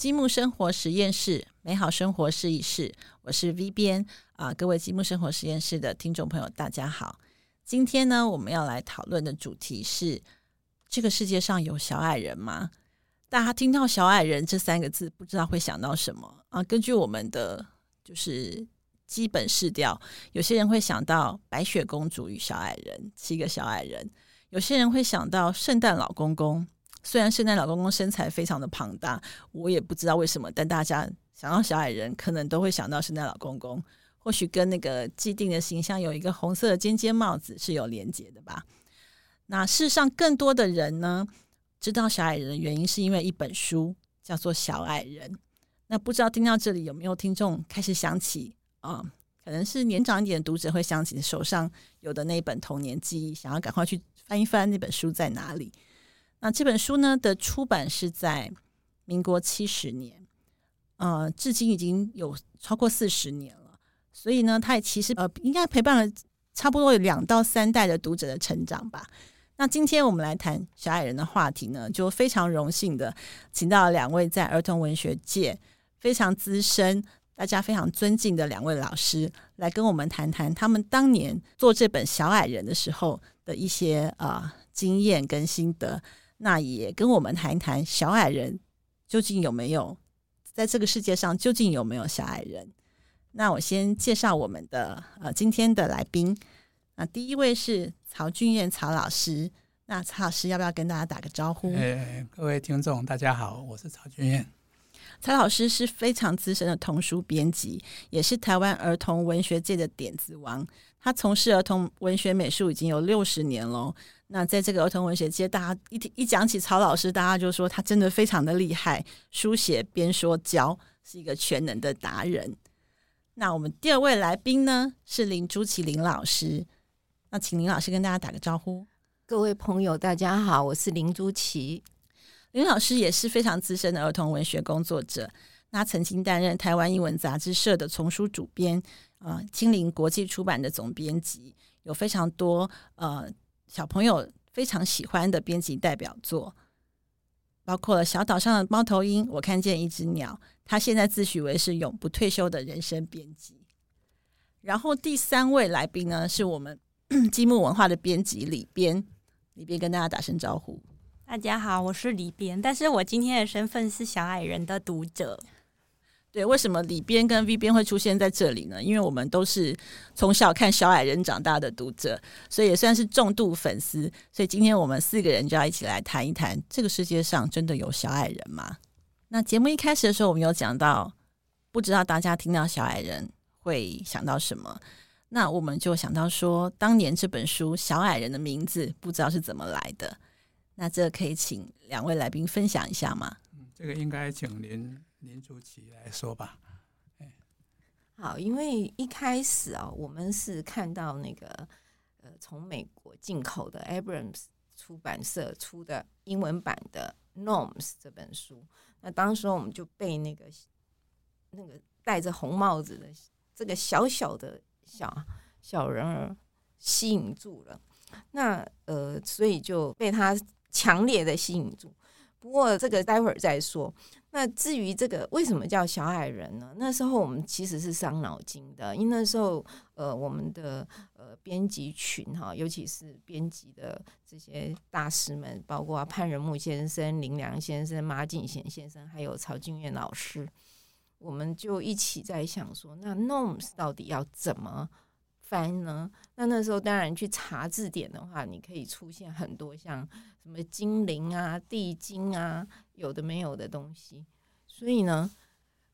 积木生活实验室，美好生活试一试。我是 V 编各位积木生活实验室的听众朋友大家好。今天呢，我们要来讨论的主题是，这个世界上有小矮人吗？大家听到小矮人这三个字不知道会想到什么根据我们的就是基本市调，有些人会想到白雪公主与小矮人，7个小矮人。有些人会想到圣诞老公公，虽然圣诞老公公身材非常的庞大，我也不知道为什么，但大家想到小矮人可能都会想到圣诞老公公，或许跟那个既定的形象有一个红色的尖尖帽子是有连结的吧。那事实上更多的人呢知道小矮人的原因是因为一本书叫做小矮人。那不知道听到这里有没有听众开始想起可能是年长一点的读者会想起手上有的那本童年记忆，想要赶快去翻一翻那本书在哪里。那这本书呢的出版是在民国70年，至今已经有超过40年了，所以呢它也其实应该陪伴了差不多有2到3代的读者的成长吧。那今天我们来谈小矮人的话题呢，就非常荣幸的请到2位在儿童文学界非常资深、大家非常尊敬的2位老师，来跟我们谈谈他们当年做这本小矮人的时候的一些经验跟心得。那也跟我们谈一谈小矮人究竟有没有，在这个世界上究竟有没有小矮人。那我先介绍我们的今天的来宾。那第一位是曹俊彦曹老师，那曹老师要不要跟大家打个招呼？各位听众大家好，我是曹俊彦。曹老师是非常资深的童书编辑，也是台湾儿童文学界的点子王。他从事儿童文学美术已经有60年了。那在这个儿童文学界，大家 一讲起曹老师，大家就说他真的非常的厉害，书写、编说、教，是一个全能的达人。那我们第2位来宾呢是林朱琪林老师，那请林老师跟大家打个招呼。各位朋友大家好，我是林朱琪。林老师也是非常资深的儿童文学工作者，他曾经担任台湾英文杂志社的丛书主编，青林国际出版的总编辑，有非常多小朋友非常喜欢的编辑代表作，包括了《小岛上的猫头鹰》《我看见一只鸟》，他现在自诩为是永不退休的人生编辑。然后第3位来宾呢是我们积木文化的编辑李编，李编跟大家打声招呼。大家好，我是李编，但是我今天的身份是小矮人的读者。对，为什么李编跟 V 编会出现在这里呢？因为我们都是从小看小矮人长大的读者，所以也算是重度粉丝。所以今天我们4个人就要一起来谈一谈，这个世界上真的有小矮人吗？那节目一开始的时候我们有讲到，不知道大家听到小矮人会想到什么。那我们就想到说，当年这本书小矮人的名字不知道是怎么来的。那这可以请2位来宾分享一下吗？这个应该请林主席来说吧。好，因为一开始我们是看到那个从美国进口的 Abrams 出版社出的英文版的 Gnomes 这本书，那当时我们就被那个戴着红帽子的这个小小的小人儿吸引住了，那所以就被他强烈的吸引住。不过这个待会儿再说。那至于这个为什么叫小矮人呢？那时候我们其实是伤脑筋的，因为那时候我们的编辑群尤其是编辑的这些大师们，包括潘仁木先生、林良先生、马景贤先生，还有曹俊彦老师，我们就一起在想说，那 Gnomes 到底要怎么翻呢？那时候当然去查字典的话，你可以出现很多像什么精灵啊、地精啊，有的没有的东西。所以呢，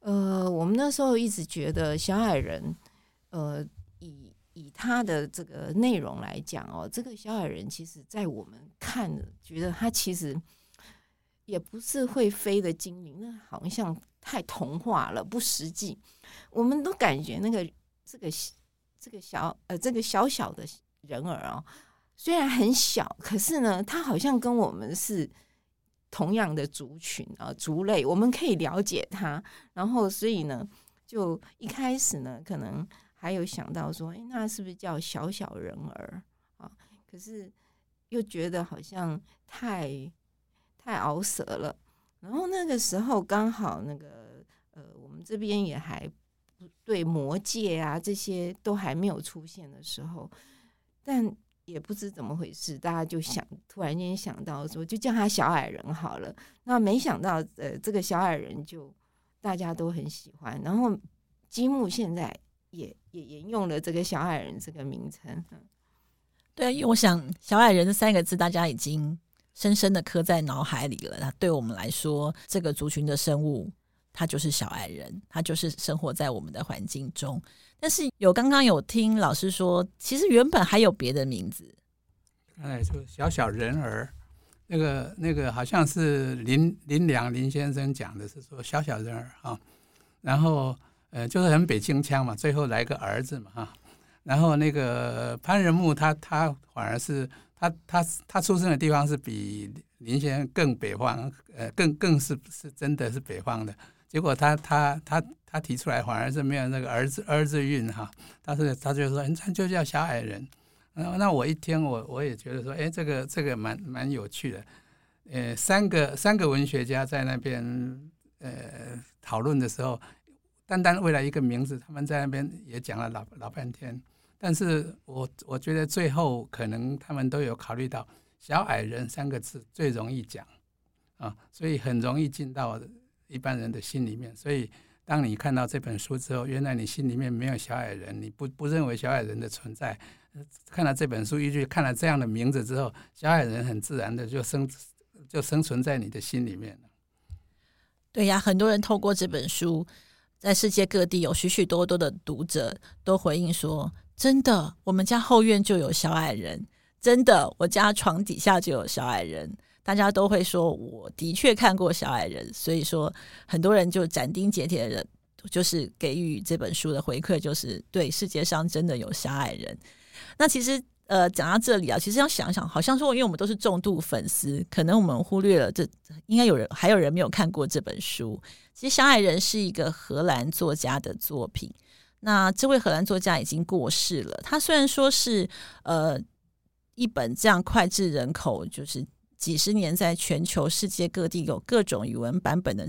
我们那时候一直觉得小矮人，以他的这个内容来讲这个小矮人其实在我们看觉得他其实也不是会飞的精灵，那好像太童话了，不实际。我们都感觉那个这个小小的人儿虽然很小，可是呢，他好像跟我们是同样的族群族类，我们可以了解他。然后，所以呢，就一开始呢，可能还有想到说，那是不是叫小人儿可是又觉得好像太拗舌了。然后那个时候刚好那个我们这边也还对魔戒啊这些都还没有出现的时候，但也不知怎么回事，大家就想突然间想到说就叫他小矮人好了。那没想到这个小矮人就大家都很喜欢，然后积木现在 也沿用了这个小矮人这个名称。对啊，因为我想小矮人这三个字大家已经深深的刻在脑海里了，对我们来说这个族群的生物他就是小矮人，他就是生活在我们的环境中。但是刚刚有听老师说其实原本还有别的名字，就小小人儿，那个好像是林先生讲的是说小小人儿啊，然后就是很北京腔嘛，最后来个儿子嘛哈。然后那个潘仁木他反而是他出生的地方是比林先生更北方，更是真的是北方的。结果他提出来反而是没有那个儿子运哈，他就说他就叫小矮人。那我一听我也觉得说，哎，这个蛮有趣的。三个文学家在那边讨论的时候，单单为了一个名字，他们在那边也讲了老半天。但是我觉得最后可能他们都有考虑到小矮人三个字最容易讲啊，所以很容易进到一般人的心里面。所以当你看到这本书之后，原来你心里面没有小矮人，你不认为小矮人的存在，看了这本书一句看了这样的名字之后，小矮人很自然的就生存在你的心里面了。对呀，很多人透过这本书在世界各地有许许多多的读者都回应说，真的我们家后院就有小矮人，真的我家床底下就有小矮人，大家都会说我的确看过小矮人。所以说很多人就斩钉截铁的就是给予这本书的回馈，就是对，世界上真的有小矮人。那其实讲到这里啊，其实要想想好像说因为我们都是重度粉丝，可能我们忽略了这应该还有人没有看过这本书。其实小矮人是一个荷兰作家的作品，那这位荷兰作家已经过世了。他虽然说是一本这样脍炙人口，就是几十年在全球世界各地有各种语文版本的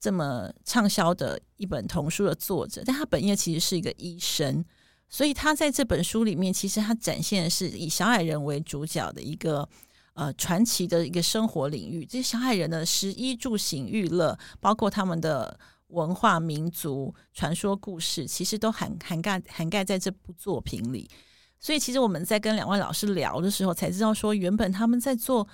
这么畅销的一本童书的作者，但他本业其实是一个医生。所以他在这本书里面，其实他展现的是以小矮人为主角的一个传奇的一个生活领域。这些小矮人的食衣住行娱乐，包括他们的文化、民族、传说故事，其实都涵盖在这部作品里。所以其实我们在跟两位老师聊的时候才知道说，原本他们在做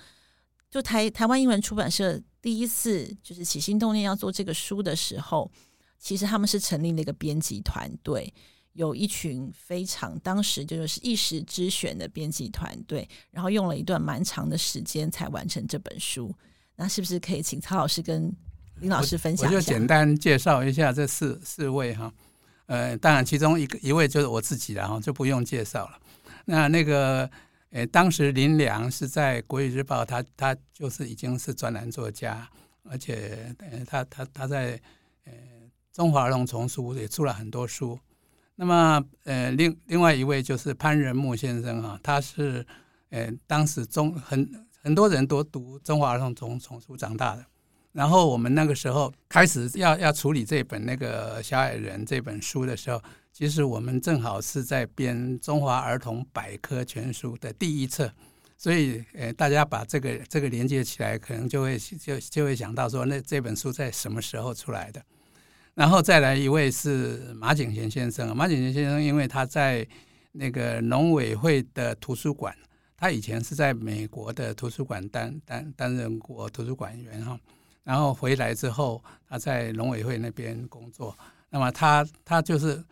就台湾英文出版社第一次就是起心动念要做这个书的时候，其实他们是成立了一个编辑团队，有一群非常当时就是一时之选的编辑团队，然后用了一段蛮长的时间才完成这本书。那是不是可以请曹老师跟林老师分享一下？我就简单介绍一下这 四位哈，当然其中一位就是我自己了，就不用介绍了。那个当时林良是在《国语日报》，他就是已经是专栏作家，而且他在中华儿童丛书也出了很多书。那么另外一位就是潘仁木先生啊，他是当时很多人都读中华儿童丛书长大的。然后我们那个时候开始要处理这本那个小矮人这本书的时候，其实我们正好是在编中华儿童百科全书的第一册，所以大家把这个连接起来，可能就会想到说那这本书在什么时候出来的。然后再来一位是马景贤先生，马景贤先生因为他在那个农委会的图书馆，他以前是在美国的图书馆担任过图书馆员哈，然后回来之后他在农委会那边工作。那么他就是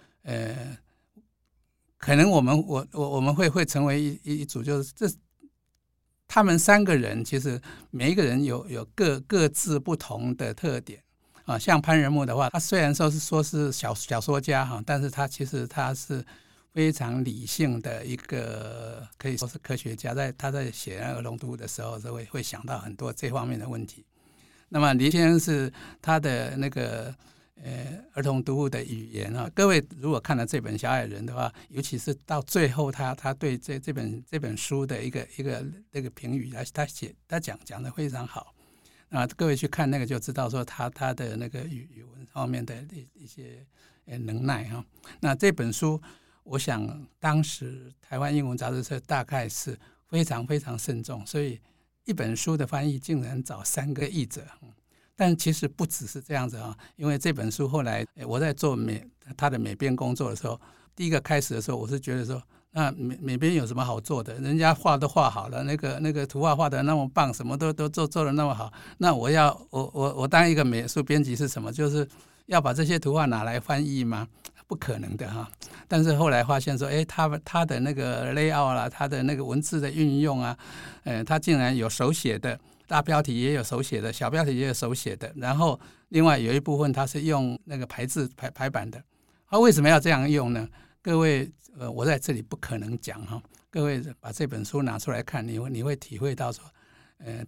可能我们会成为一组，就是他们三个人其实每一个人有各自不同的特点。像潘仁木的话，他虽然说是小说家，但是他其实他是非常理性的一个，可以说是科学家。他在写《儿童读物》的时候是会想到很多这方面的问题。那么林先生是他的那个儿童读物的语言啊，各位如果看了这本《小矮人》的话，尤其是到最后他对这本书的一个评语，他讲得非常好。啊，各位去看那个就知道说他的那个语文方面的一些能耐哈。那这本书，我想当时台湾英文杂志社大概是非常非常慎重，所以一本书的翻译竟然找3个译者。但其实不只是这样子啊，因为这本书后来我在做他的美编工作的时候，第一个开始的时候，我是觉得说，那美编有什么好做的？人家画都画好了，那个图画画的那么棒，什么都做的那么好，那我当一个美术编辑是什么？就是要把这些图画拿来翻译吗？不可能的哈。但是后来发现说，他的那个 layout 啦，他的那个文字的运用啊，他竟然有手写的。大标题也有手写的，小标题也有手写的，然后另外有一部分它是用那个排字 排版的。它为什么要这样用呢？各位，我在这里不可能讲哈。各位把这本书拿出来看，你会体会到说，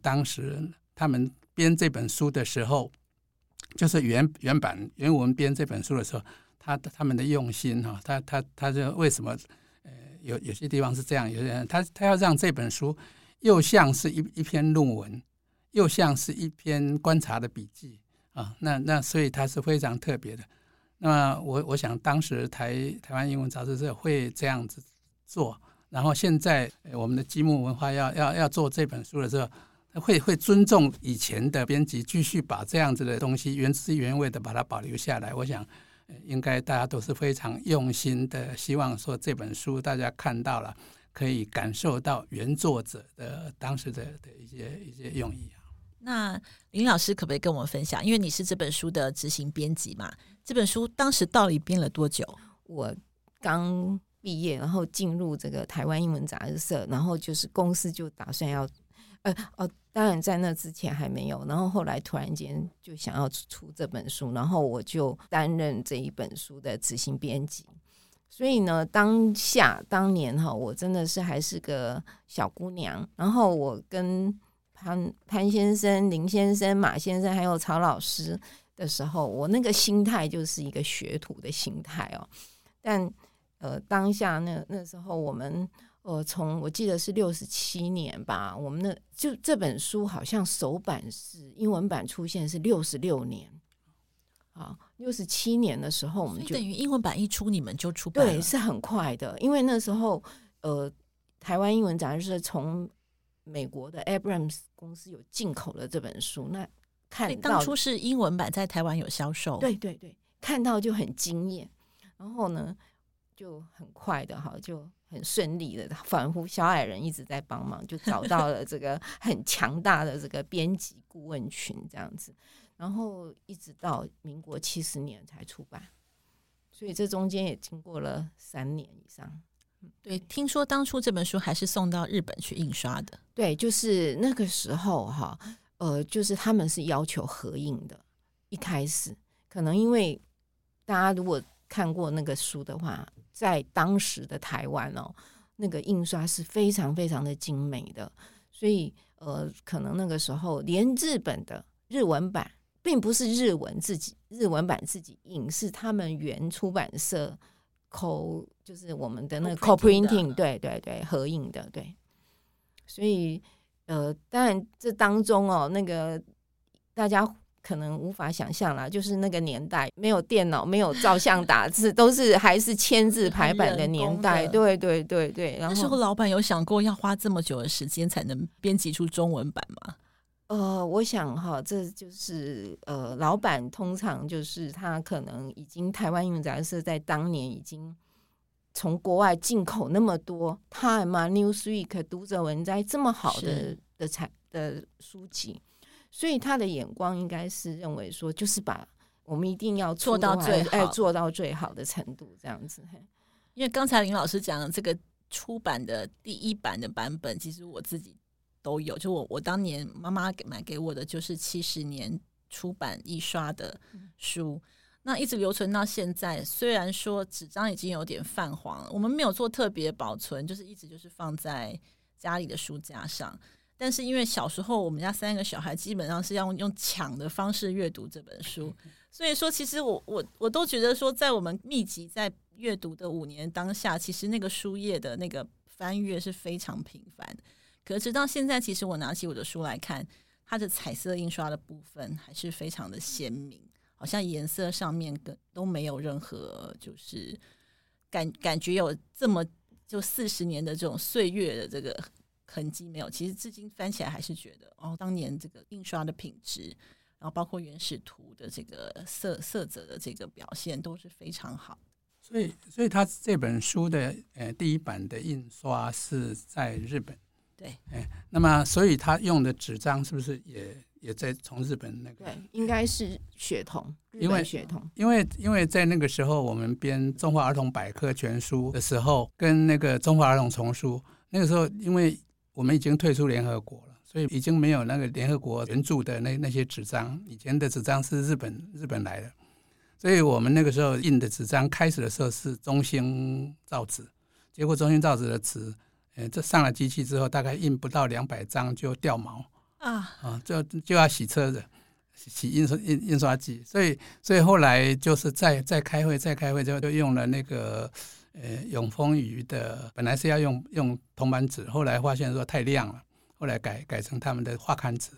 当时他们编这本书的时候，就是原文编这本书的时候，他们的用心哈，他就为什么有些地方是这样，有些人他要让这本书又像是一篇论文，又像是一篇观察的笔记啊，那所以它是非常特别的。那我想当时台湾英文杂志社会这样子做，然后现在我们的积木文化要做这本书的时候，会尊重以前的编辑，继续把这样子的东西原汁原味的把它保留下来。我想应该大家都是非常用心的，希望说这本书大家看到了，可以感受到原作者的当时的一些用意啊。那林老师可不可以跟我们分享？因为你是这本书的执行编辑嘛，这本书当时到底编了多久？我刚毕业，然后进入这个台湾英文杂志社，然后就是公司就打算要，当然在那之前还没有，然后后来突然间就想要出这本书，然后我就担任这一本书的执行编辑。所以呢，当年我真的是还是个小姑娘，然后我跟潘先生、林先生、马先生还有曹老师的时候，我那个心态就是一个学徒的心态哦。但当下那时候我们从我记得是67年吧，我们就这本书好像首版是英文版出现是66年。啊，67年的时候我们就等于英文版一出，你们就出版了，对，是很快的。因为那时候台湾英文杂志社从美国的 Abrams 公司有进口了这本书，那看到当初是英文版在台湾有销售，对对对，看到就很惊艳，然后呢就很快的就很顺利的，仿佛小矮人一直在帮忙，就找到了这个很强大的这个编辑顾问群这样子。然后一直到民国70年才出版，所以这中间也经过了3年以上。对，听说当初这本书还是送到日本去印刷的。对，就是那个时候就是他们是要求合印的。一开始可能因为大家如果看过那个书的话，在当时的台湾那个印刷是非常非常的精美的，所以可能那个时候连日本的日文版。并不是日文版自己印，是他们原出版社就是我们的那个 co-printing， 对对对，合印的，对。所以当然这当中那个大家可能无法想象啦，就是那个年代没有电脑，没有照相打字，都是还是签字排版的年代，对对对对。然后那时候老板有想过要花这么久的时间才能编辑出中文版吗？我想这就是老板通常就是他可能已经台湾英文杂志社在当年已经从国外进口那么多 Time 啊 Newsweek 读者文摘这么好的书籍，所以他的眼光应该是认为说，就是把我们一定要做到最好，做到最好的程度这样子。因为刚才林老师讲的这个出版的第一版的版本，其实我自己都有，就我当年妈妈买给我的就是70年出版印刷的书，那一直留存到现在。虽然说纸张已经有点泛黄了，我们没有做特别保存，就是一直就是放在家里的书架上。但是因为小时候我们家3个小孩基本上是要用抢的方式阅读这本书，所以说其实我都觉得说，在我们密集在阅读的5年当下，其实那个书页的那个翻阅是非常频繁。可是直到现在，其实我拿起我的书来看，它的彩色印刷的部分还是非常的鲜明，好像颜色上面都没有任何就是感觉有这么就40年的这种岁月的这个痕迹没有。其实至今翻起来还是觉得哦，当年这个印刷的品质，然后包括原始图的这个 色泽的这个表现都是非常好。所以他这本书的第一版的印刷是在日本，对，那么所以他用的纸张是不是也在从日本那个？对，应该是血统，日本血统。因为在那个时候我们编《中华儿童百科全书》的时候，跟那个《中华儿童丛书》，那个时候因为我们已经退出联合国了，所以已经没有那个联合国援助的那些纸张，以前的纸张是日本来的。所以我们那个时候印的纸张开始的时候是中兴造纸，结果中兴造纸的纸这上了机器之后大概印不到200张就掉毛啊，就要洗车子，洗印刷机。所以后来就是再开会就用了那个永丰余的，本来是要用铜板纸，后来发现说太亮了，后来改成他们的画刊纸。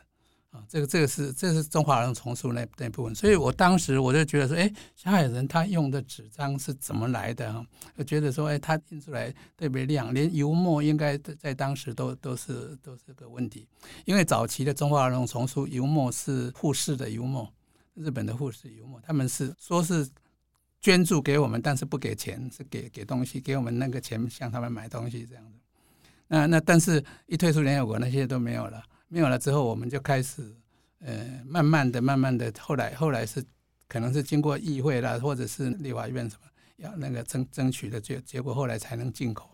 这是中华儿童丛书那部分。所以我当时我就觉得说小海人他用的纸张是怎么来的我觉得说他印出来特别亮，连油墨应该在当时都是个问题。因为早期的中华儿童丛书油墨是护士的油墨，日本的护士油墨，他们是说是捐助给我们，但是不给钱，是给东西，给我们那个钱向他们买东西这样子。那但是一退出联合国那些都没有了。没有了之后我们就开始慢慢的后来是可能是经过议会啦，或者是立法院什么要那个争取的结果后来才能进口。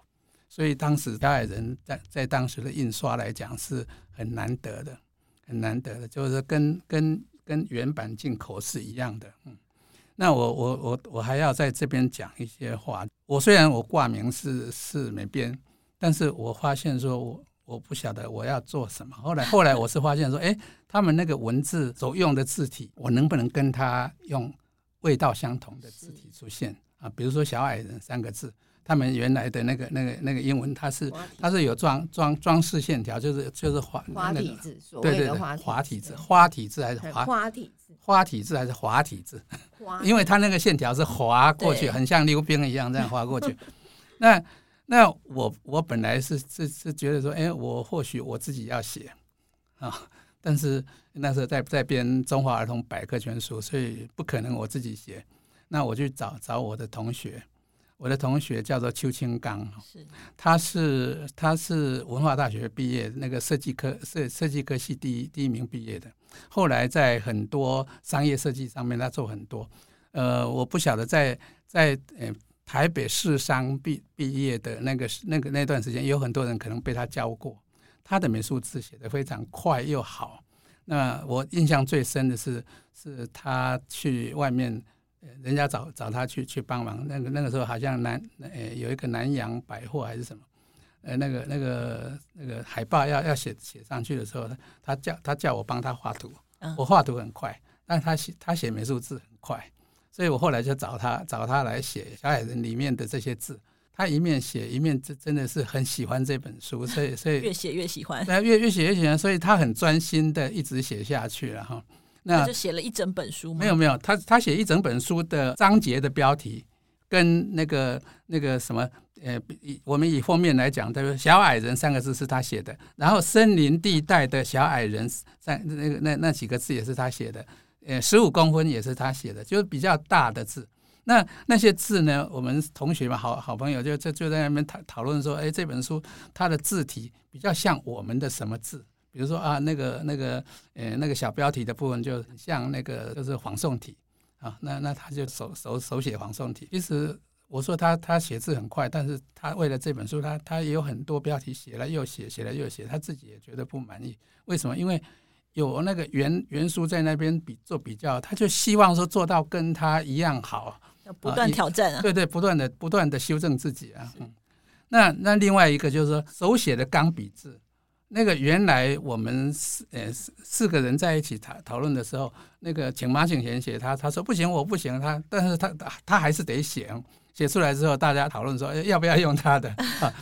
所以当时小矮人在当时的印刷来讲是很难得的，就是跟原版进口是一样的。那我还要在这边讲一些话。我虽然我挂名是美编，但是我发现说我不晓得我要做什么。后来我是发现说他们那个文字所用的字体，我能不能跟他用味道相同的字体出现比如说小矮人3个字，他们原来的那个英文它是有装饰线条，就是花体字，所谓的花体字，因为它那个线条是滑过去，很像溜冰一样这样滑过去。那我本来是觉得说我或许我自己要写但是那时候在编中华儿童百科全书，所以不可能我自己写。那我去找我的同学叫做邱清刚，他是文化大学毕业，那个设计科系第一名毕业的，后来在很多商业设计上面他做很多我不晓得在台北市商毕业的那段时间，有很多人可能被他教过。他的美术字写得非常快又好。那我印象最深的是他去外面，人家找他去帮忙。那个时候好像有一个南洋百货还是什么，那个海报要写上去的时候，他叫我帮他画图。我画图很快，但他写美术字很快。所以我后来就找他来写小矮人里面的这些字，他一面写一面真的是很喜欢这本书，所以越写越喜欢，越写越喜欢，所以他很专心的一直写下去了。那就写了一整本书吗？没有，他写一整本书的章节的标题跟那个什么我们以封面来讲，小矮人3个字是他写的，然后森林地带的小矮人那几个字也是他写的，15公分也是他写的，就是比较大的字。那些字呢，我们同学嘛，好朋友就在那边讨论说这本书它的字体比较像我们的什么字，比如说那个小标题的部分就像那个就是黄宋体那他就手写黄宋体。其实我说他写字很快，但是他为了这本书他也有很多标题写了又写，他自己也觉得不满意。为什么？因为有那个原书在那边做比较，他就希望说做到跟他一样好，不断挑战对，不断的修正自己那另外一个就是说手写的钢笔字，那个原来我们4个人在一起讨论的时候，那个请马景贤写，他说不行我不行，但是他还是得写出来之后大家讨论说要不要用他的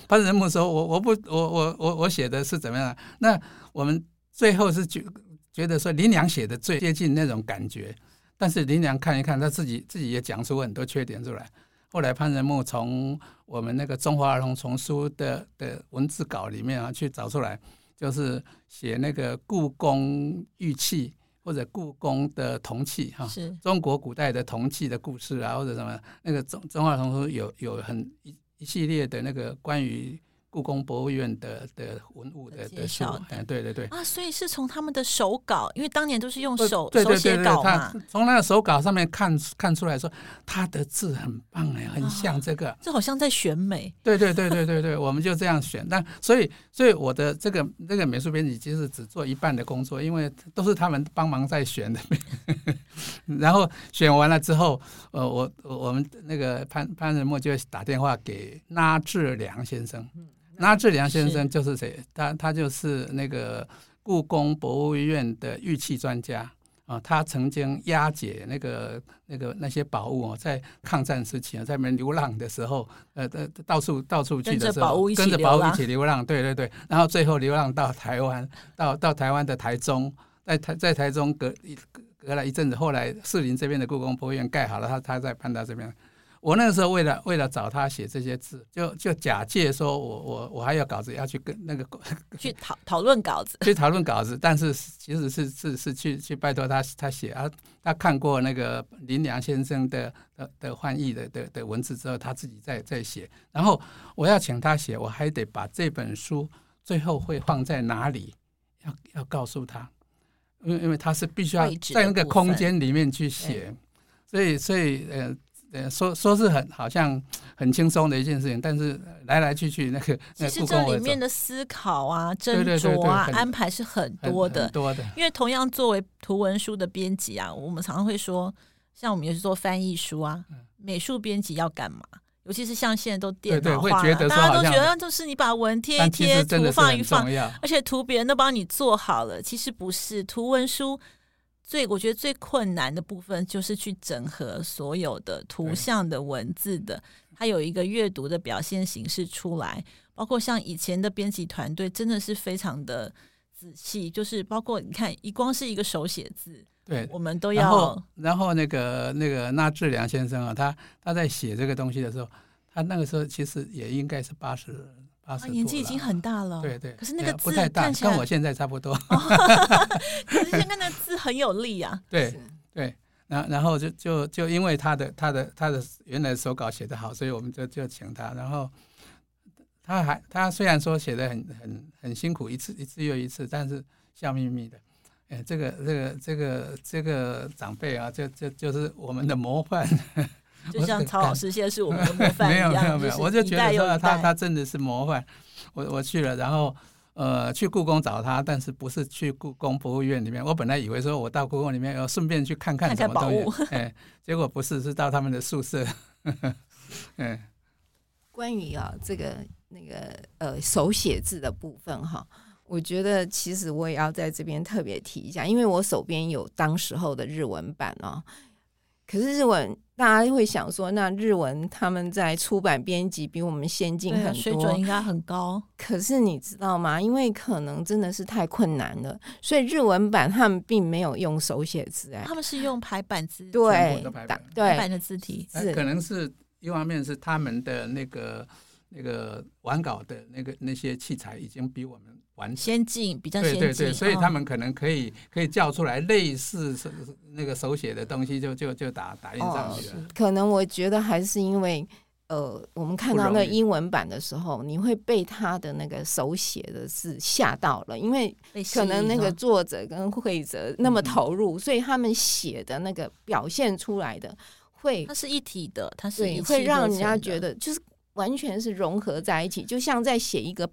潘仁木说我写的是怎么样。那我们最后是觉得说林良写的最接近那种感觉，但是林良看一看他自己也讲出很多缺点出来。后来潘仁木从我们那个中华儿童丛书 的文字稿里面、去找出来，就是写那个故宫玉器或者故宫的铜器、中国古代的铜器的故事啊，或者什么那个中华儿童丛书 有很一系列的那个关于故宫博物院 的文物 的书、对对对啊，所以是从他们的手稿，因为当年都是用手写稿嘛，从那个手稿上面 看出来说他的字很棒，很像这个、这好像在选美，对对对对 对我们就这样选。但所以我的这个美术编辑其实只做一半的工作，因为都是他们帮忙在选的然后选完了之后、我们那个潘仁默就打电话给那智良先生。那智良先生就是谁？他就是那个故宫博物院的玉器专家、他曾经押解那些宝物、在抗战时期、在那边流浪的时候、到处去的时候跟着宝物一起流浪，对对对，然后最后流浪到台湾，到台湾的台中，在台中隔了一阵子，后来士林这边的故宫博物院盖好了，他再搬到这边。我那个时候为了找他写这些字，就假借说我还有稿子要去跟那个去讨论稿子，但是其实是去拜托他写啊。他看过那个林良先生的翻译 的文字之后，他自己再写。然后我要请他写，我还得把这本书最后会放在哪里要告诉他，因为他是必须要在那个空间里面去写，所以说是好像很轻松的一件事情，但是来去那个其实这里面的思考啊、斟酌啊、安排是很多的。因为同样作为图文书的编辑啊，我们常常会说，像我们有时做翻译书啊，美术编辑要干嘛？尤其是像现在都电脑化了，大家都觉得就是你把文贴一贴，图放一放，而且图别人都帮你做好了。其实不是，图文书我觉得最困难的部分就是去整合所有的图像的文字的，它有一个阅读的表现形式出来。包括像以前的编辑团队真的是非常的仔细，就是包括你看光是一个手写字，对，我们都要然后那个那智良先生啊，他在写这个东西的时候，他那个时候其实也应该是80年纪已经很大了，对对，可是那个字不太大，跟我现在差不多。可是现在那个字很有力啊。对对，然后就因为他的原来手稿写得好，所以我们就请他。然后他虽然说写得很辛苦，一次又一次，但是笑眯眯的。这个长辈啊，就是我们的模范。就像曹老师现在是我们的模范一样。没有，我就觉得说他真的是模范。我去了，然后去故宫找他，但是不是去故宫博物院里面。我本来以为说我到故宫里面顺便去看什么东西，看看、结果不是，是到他们的宿舍。关于这个手写字的部分哈。我觉得其实我也要在这边特别提一下，因为我手边有当时候的日文版哦。可是日文大家会想说，那日文他们在出版编辑比我们先进很多，水准应该很高。可是你知道吗？因为可能真的是太困难了，所以日文版他们并没有用手写字，他们是用排版字，对，排版的字体，可能是一方面是他们的那个完稿的那些器材已经比我们先进，比较先进，对对对，所以他们可能可以叫出来类似那个手写的东西，就打印上去了。可能我觉得还是因为我们看到那英文版的时候，你会被他的那个手写的字吓到了，因为可能那个作者跟绘者那么投入，所以他们写的那个表现出来的它是一体的，它是一气呵成的，会让人家觉得就是完全是融合在一起，就像在写一个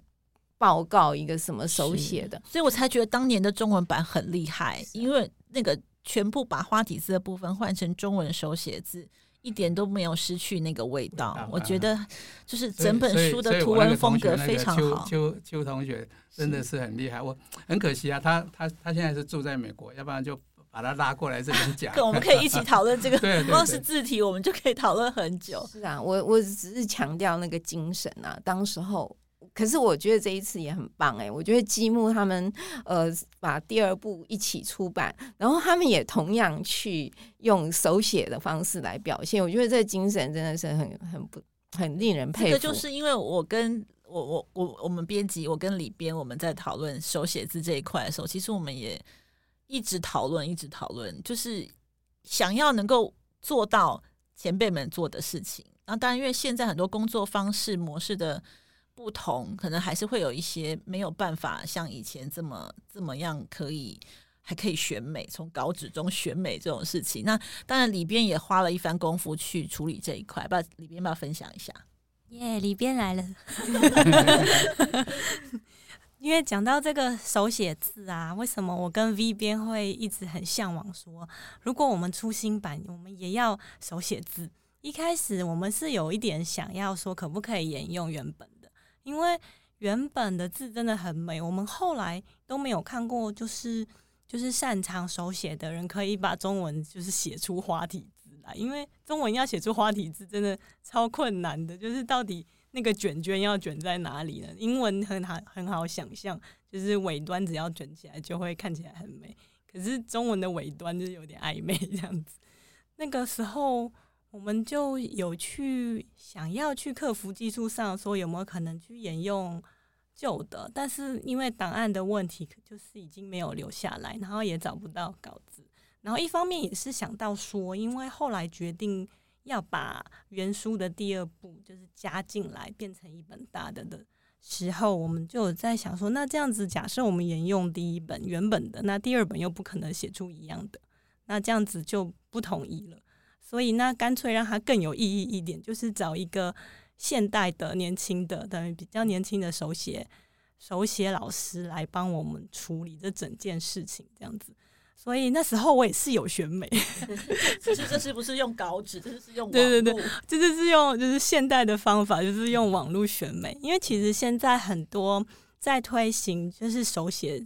报告，一个什么手写的。所以我才觉得当年的中文版很厉害，因为那个全部把花体字的部分换成中文手写字，一点都没有失去那个味道。我觉得就是整本书的图文风格非常好。邱同学真的是很厉害，我很可惜啊，他现在是住在美国，要不然就把他拉过来这边讲。我们可以一起讨论这个，光是字体我们就可以讨论很久。是啊，我只是强调那个精神啊，当时候可是我觉得这一次也很棒哎、欸，我觉得积木他们把第二部一起出版，然后他们也同样去用手写的方式来表现，我觉得这精神真的是很令人佩服。这个就是因为我跟我们编辑，我跟李编，我们在讨论手写字这一块的时候，其实我们也一直讨论，就是想要能够做到前辈们做的事情。那当然因为现在很多工作方式模式的不同，可能还是会有一些没有办法像以前这么样还可以选美，从稿纸中选美这种事情。那当然里边也花了一番功夫去处理这一块，里边要分享一下。耶、yeah, 里边来了因为讲到这个手写字啊，为什么我跟 V 编会一直很向往说如果我们出新版我们也要手写字。一开始我们是有一点想要说可不可以沿用原本的，因为原本的字真的很美，我们后来都没有看过就是擅长手写的人可以把中文就是写出花体字来，因为中文要写出花体字真的超困难的，就是到底那个卷卷要卷在哪里呢？英文很好想象，就是尾端只要卷起来就会看起来很美，可是中文的尾端就是有点暧昧这样子。那个时候我们就有去想要去克服技术上说有没有可能去沿用旧的，但是因为档案的问题就是已经没有留下来，然后也找不到稿子，然后一方面也是想到说因为后来决定要把原书的第二部就是加进来变成一本大的时候，我们就有在想说那这样子假设我们沿用第一本原本的，那第二本又不可能写出一样的，那这样子就不统一了，所以那干脆让它更有意义一点，就是找一个现代的年轻的等于比较年轻的手写老师来帮我们处理这整件事情这样子。所以那时候我也是有选美这是不是用稿纸，这是用网路，对，这是用就是现代的方法，就是用网路选美。因为其实现在很多在推行就是手写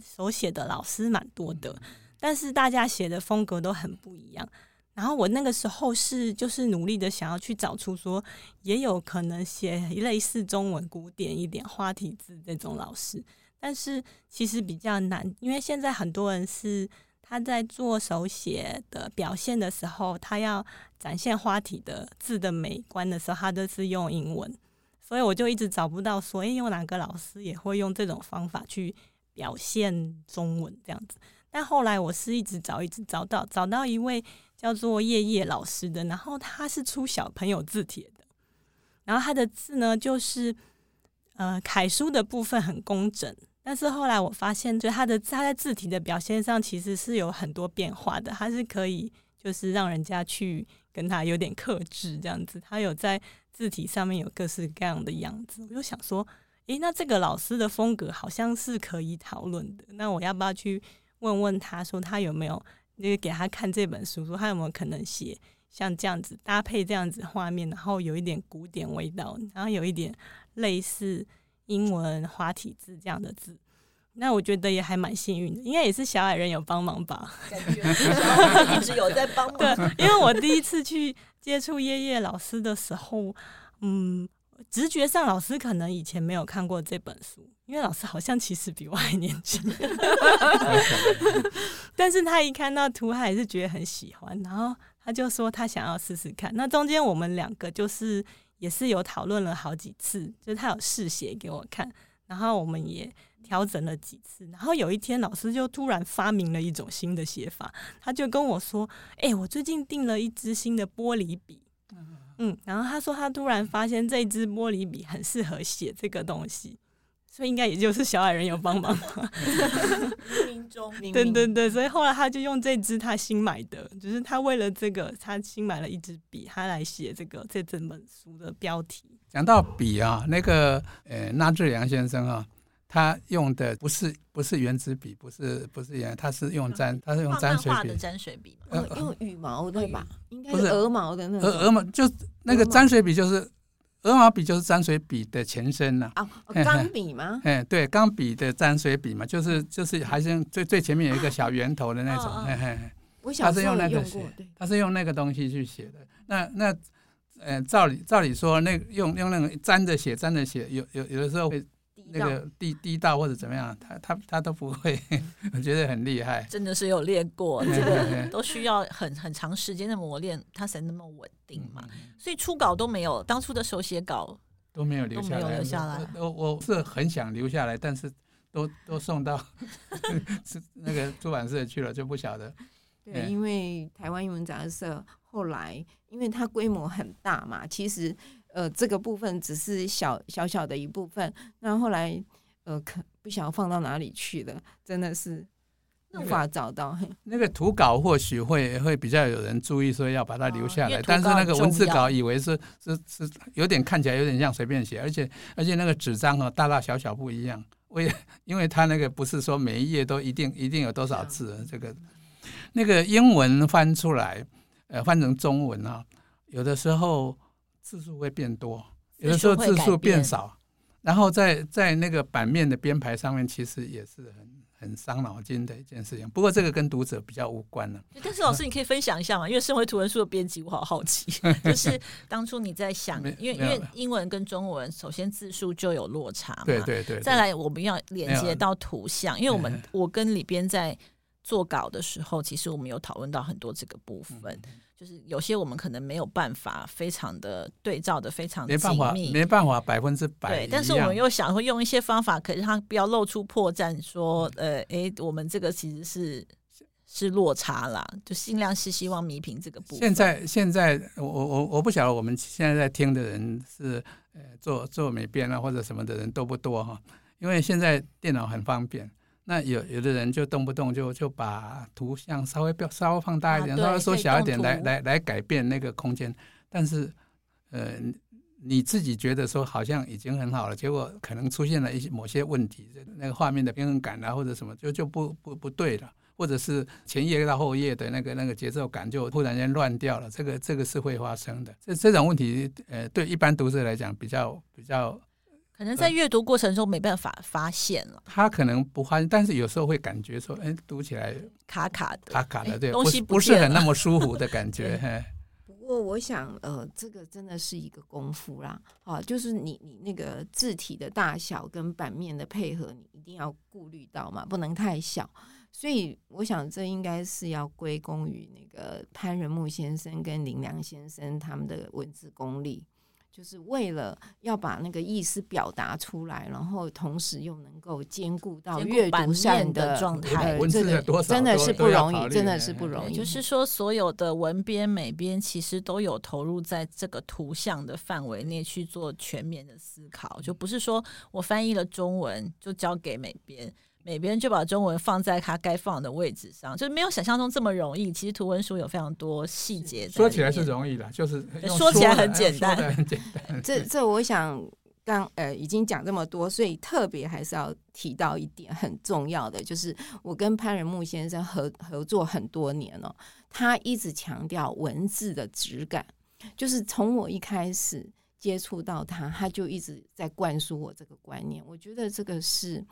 的老师蛮多的，但是大家写的风格都很不一样，然后我那个时候是就是努力的想要去找出说也有可能写类似中文古典一点花体字这种老师，但是其实比较难，因为现在很多人是他在做手写的表现的时候，他要展现花体的字的美观的时候，他都是用英文，所以我就一直找不到说有哪个老师也会用这种方法去表现中文这样子。但后来我是一直找到一位叫做叶叶老师的，然后他是出小朋友字帖的，然后他的字呢就是楷书的部分很工整，但是后来我发现就他在字体的表现上其实是有很多变化的，他是可以就是让人家去跟他有点克制这样子，他有在字体上面有各式各样的样子。我就想说那这个老师的风格好像是可以讨论的，那我要不要去问问他说他有没有就是给他看这本书，说他有没有可能写像这样子搭配这样子画面，然后有一点古典味道，然后有一点类似英文花体字这样的字。那我觉得也还蛮幸运的，应该也是小矮人有帮忙吧，感觉一直有在帮忙对，因为我第一次去接触叶叶老师的时候直觉上老师可能以前没有看过这本书，因为老师好像其实比我还年轻但是他一看到图他还是觉得很喜欢，然后他就说他想要试试看。那中间我们两个就是也是有讨论了好几次，就是他有试写给我看，然后我们也调整了几次，然后有一天老师就突然发明了一种新的写法，他就跟我说我最近订了一支新的玻璃笔然后他说他突然发现这支玻璃笔很适合写这个东西，所以应该也就是小矮人有帮忙吧对，所以后来他就用这支他新买的，就是他为了这个他新买了一支笔，他来写这整本书的标题。讲到笔啊，那个纳智良先生啊，他用的不是原子笔，不是原，他是用沾水笔，漫画的沾水笔嘛，用羽毛对吧？应该是鹅毛的那种，鹅毛就那个沾水笔就是。鹅毛笔就是沾水笔的前身啊，钢笔吗？对，钢笔的沾水笔嘛，就是还是 最前面有一个小圆头的那种。我小时候也用过，他是用那个东西去写的。那照理说，那用那个沾着写，有的时候会那个地道或者怎么样，他都不会，我觉得很厉害。真的是有练过，这个都需要很长时间的磨练，他才那么稳定嘛。所以初稿都没有，当初的手写稿都没有留下来。我是很想留下来，但是都送到那个出版社去了，就不晓得。对，因为台湾英文杂志社后来，因为它规模很大嘛，其实这个部分只是小小的一部分。那后来不晓得放到哪里去了，真的是无法找到。那个图稿或许会比较有人注意，说要把它留下来。但是那个文字稿，以为是有点看起来有点像随便写，而且那个纸张大小小不一样。因为它那个不是说每一页都一定有多少字，这个。那个英文翻出来，翻成中文啊，有的时候字数会变多，有的时候字数变少，然后在那个版面的编排上面，其实也是很伤脑筋的一件事情。不过这个跟读者比较无关了。但是老师，你可以分享一下嘛？因为身为图文书的编辑，我好好奇，就是当初你在想，因为英文跟中文，首先字数就有落差嘛，对。再来，我们要连接到图像，因为我跟李编在做稿的时候，其实我们有讨论到很多这个部分，就是有些我们可能没有办法非常的对照的非常紧密，没办法100%。对，但是我们又想会用一些方法，可是它不要露出破绽，说我们这个其实是落差啦，就尽量是希望弥平这个部分。现在我不晓得我们现在在听的人是做美编啊或者什么的人多不多哈？因为现在电脑很方便。那有的人就动不动就把图像稍微放大一点，稍微缩小一点，来改变那个空间。但是你自己觉得说好像已经很好了，结果可能出现了某些问题，那个画面的平衡感啊或者什么就不对了，或者是前页到后页的那个节奏感就突然间乱掉了，这个是会发生的。这种问题对一般读者来讲比较可能在阅读过程中没办法发现了，他可能不发现，但是有时候会感觉说，读起来卡卡的，对，东西不是很那么舒服的感觉。不过我想，这个真的是一个功夫啦，就是你那个字体的大小跟版面的配合，你一定要顾虑到嘛，不能太小。所以我想这应该是要归功于那个潘仁木先生跟林良先生他们的文字功力。就是为了要把那个意思表达出来，然后同时又能够兼顾到阅读上的状态，文字的多少真的是不容易，真的是不容易。就是说，所有的文编、美编其实都有投入在这个图像的范围内去做全面的思考，就不是说我翻译了中文就交给美编。每边就把中文放在它该放的位置上，就是没有想象中这么容易。其实图文书有非常多细节，说起来是容易的，就是说起来很简单。这我想已经讲这么多，所以特别还是要提到一点很重要的，就是我跟潘仁木先生合作很多年了，他一直强调文字的质感，就是从我一开始接触到他就一直在灌输我这个观念。我觉得这个是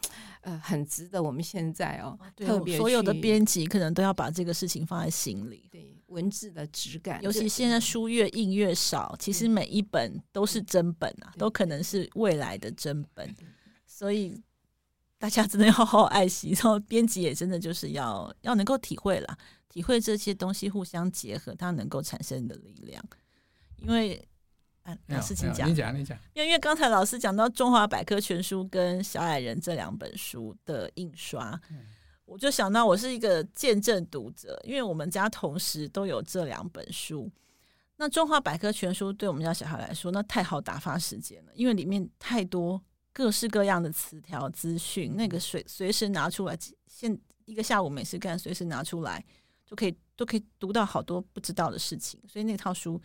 很值得我们现在特别所有的编辑可能都要把这个事情放在心里。对，文字的质感，尤其现在书越印越少，其实每一本都是真本啊，都可能是未来的真本，所以大家真的要好好爱惜。然后编辑也真的就是要能够体会啦，体会这些东西互相结合，它能够产生的力量。因为老师请讲，你讲。因为刚才老师讲到《中华百科全书》跟《小矮人》这两本书的印刷，我就想到我是一个见证读者，因为我们家同时都有这两本书。那《中华百科全书》对我们家小孩来说，那太好打发时间了，因为里面太多各式各样的词条资讯，那个随时拿出来，一个下午没事干，随时拿出来都可以读到好多不知道的事情，所以那套书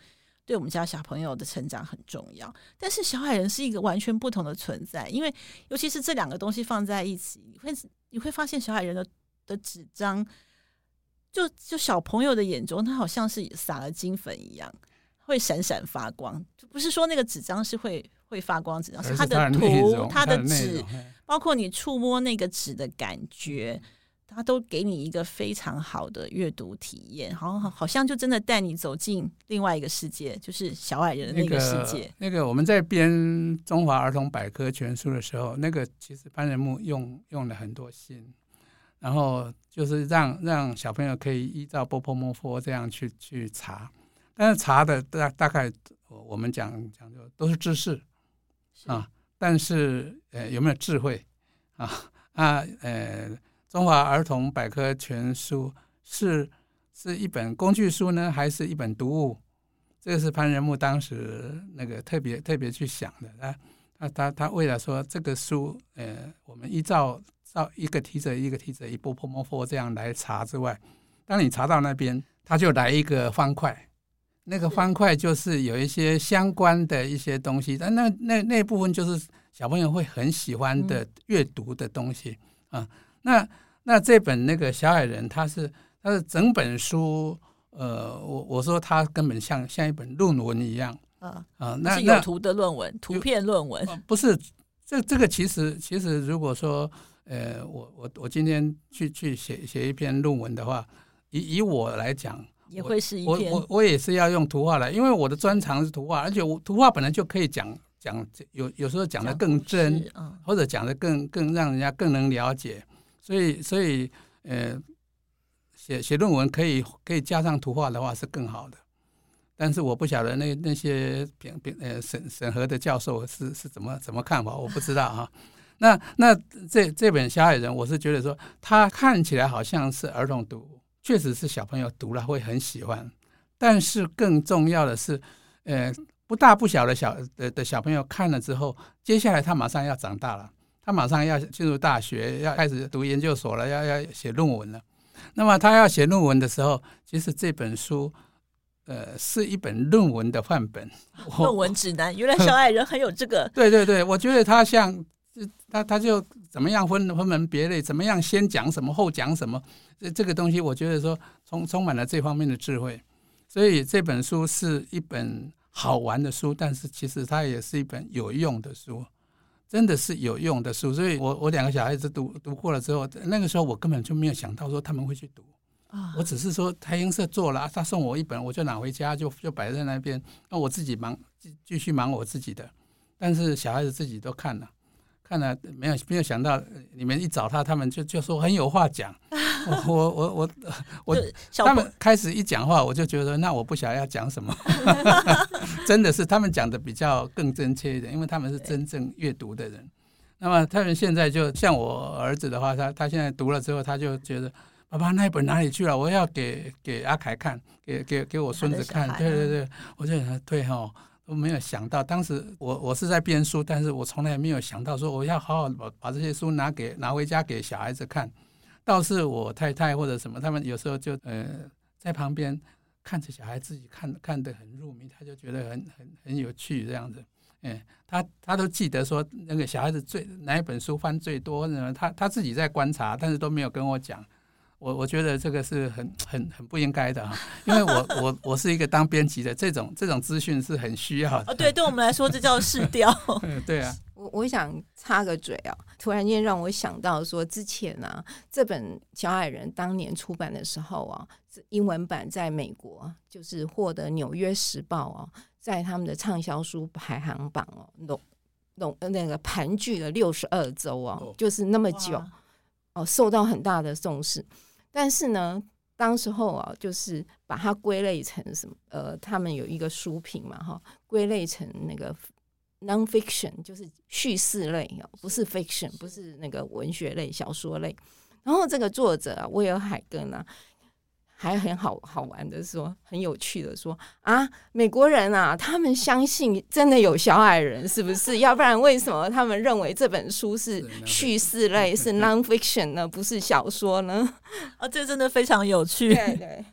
对我们家小朋友的成长很重要。但是小矮人是一个完全不同的存在，因为尤其是这两个东西放在一起，你会发现小矮人的纸张就小朋友的眼中，它好像是撒了金粉一样，会闪闪发光。不是说那个纸张是会发光纸张，是它的图它的纸，包括你触摸那个纸的感觉，它都给你一个非常好的阅读体验，好像就真的带你走进另外一个世界，就是小矮人的那个世界。那个我们在编《中华儿童百科全书》的时候，那个其实潘仁木用了很多心，然后就是让小朋友可以依照波波摩佛这样去查，但是查的大概我们讲究都是知识是啊，但是有没有智慧《中华儿童百科全书》是一本工具书呢，还是一本读物？这是潘仁木当时那个特别去想的。他为了说这个书，我们依照一个题者一个题者一波波摩佛这样来查之外，当你查到那边，他就来一个方块。那个方块就是有一些相关的一些东西，但那部分就是小朋友会很喜欢的阅读的东西啊。那这本那个小矮人，它是整本书，我说它根本像一本论文一样啊，那是有图的论文，图片论文不是这个其实如果说我今天去写一篇论文的话，以我来讲。也会是一篇 我也是要用图画来，因为我的专长是图画，而且我图画本来就可以讲 有时候讲得更真，或者讲得更让人家更能了解，所以写论文可以加上图画的话是更好的，但是我不晓得那些审核的教授是怎么看法，我不知道啊。那这本小矮人，我是觉得说它看起来好像是儿童读，确实是小朋友读了会很喜欢，但是更重要的是，不大不小的小朋友看了之后，接下来他马上要长大了，他马上要进入大学，要开始读研究所了，要写论文了。那么他要写论文的时候，其实这本书，是一本论文的范本，论文指南。原来小矮人很有这个，对对对，我觉得他像。他就怎么样分门别类，怎么样先讲什么后讲什么，这个东西我觉得说充满了这方面的智慧，所以这本书是一本好玩的书，但是其实它也是一本有用的书，真的是有用的书。所以我两个小孩子读过了之后，那个时候我根本就没有想到说他们会去读，我只是说台英社做了，他送我一本我就拿回家就摆在那边，那我自己继续忙我自己的，但是小孩子自己都看了没有想到你们一找他们就说很有话讲，我他们开始一讲话我就觉得那我不晓得要讲什么真的是他们讲的比较更真切一点，因为他们是真正阅读的人。那么他们现在就像我儿子的话，他现在读了之后他就觉得爸爸那一本哪里去了，我要给阿凯看，给我孙子看，对对对，我就想对哦。我没有想到，当时我是在编书，但是我从来没有想到说我要好好把这些书拿回家给小孩子看。倒是我太太或者什么，他们有时候就在旁边看着小孩自己看得很入迷，他就觉得很有趣这样子。他都记得说那个小孩子哪一本书翻最多，他自己在观察，但是都没有跟我讲。我觉得这个是很不应该的啊，因为我是一个当编辑的，这种资讯是很需要的。哦，对，对我们来说这叫市调。对啊，我想插个嘴啊，突然间让我想到说，之前啊，这本《小矮人》当年出版的时候啊，英文版在美国就是获得《纽约时报》啊，在他们的畅销书排行榜哦，那个盘踞了62周啊，哦，就是那么久哦，受到很大的重视。但是呢，当时候啊，就是把它归类成什么？他们有一个书评嘛，哈，归类成那个 non-fiction， 就是叙事类，不是 fiction， 不是那个文学类、小说类。然后这个作者啊，威尔海根啊，还很好玩的说，很有趣的说啊，美国人啊，他们相信真的有小矮人，是不是？要不然为什么他们认为这本书是叙事类，是 non-fiction 呢？不是小说呢？啊，这真的非常有趣。对对，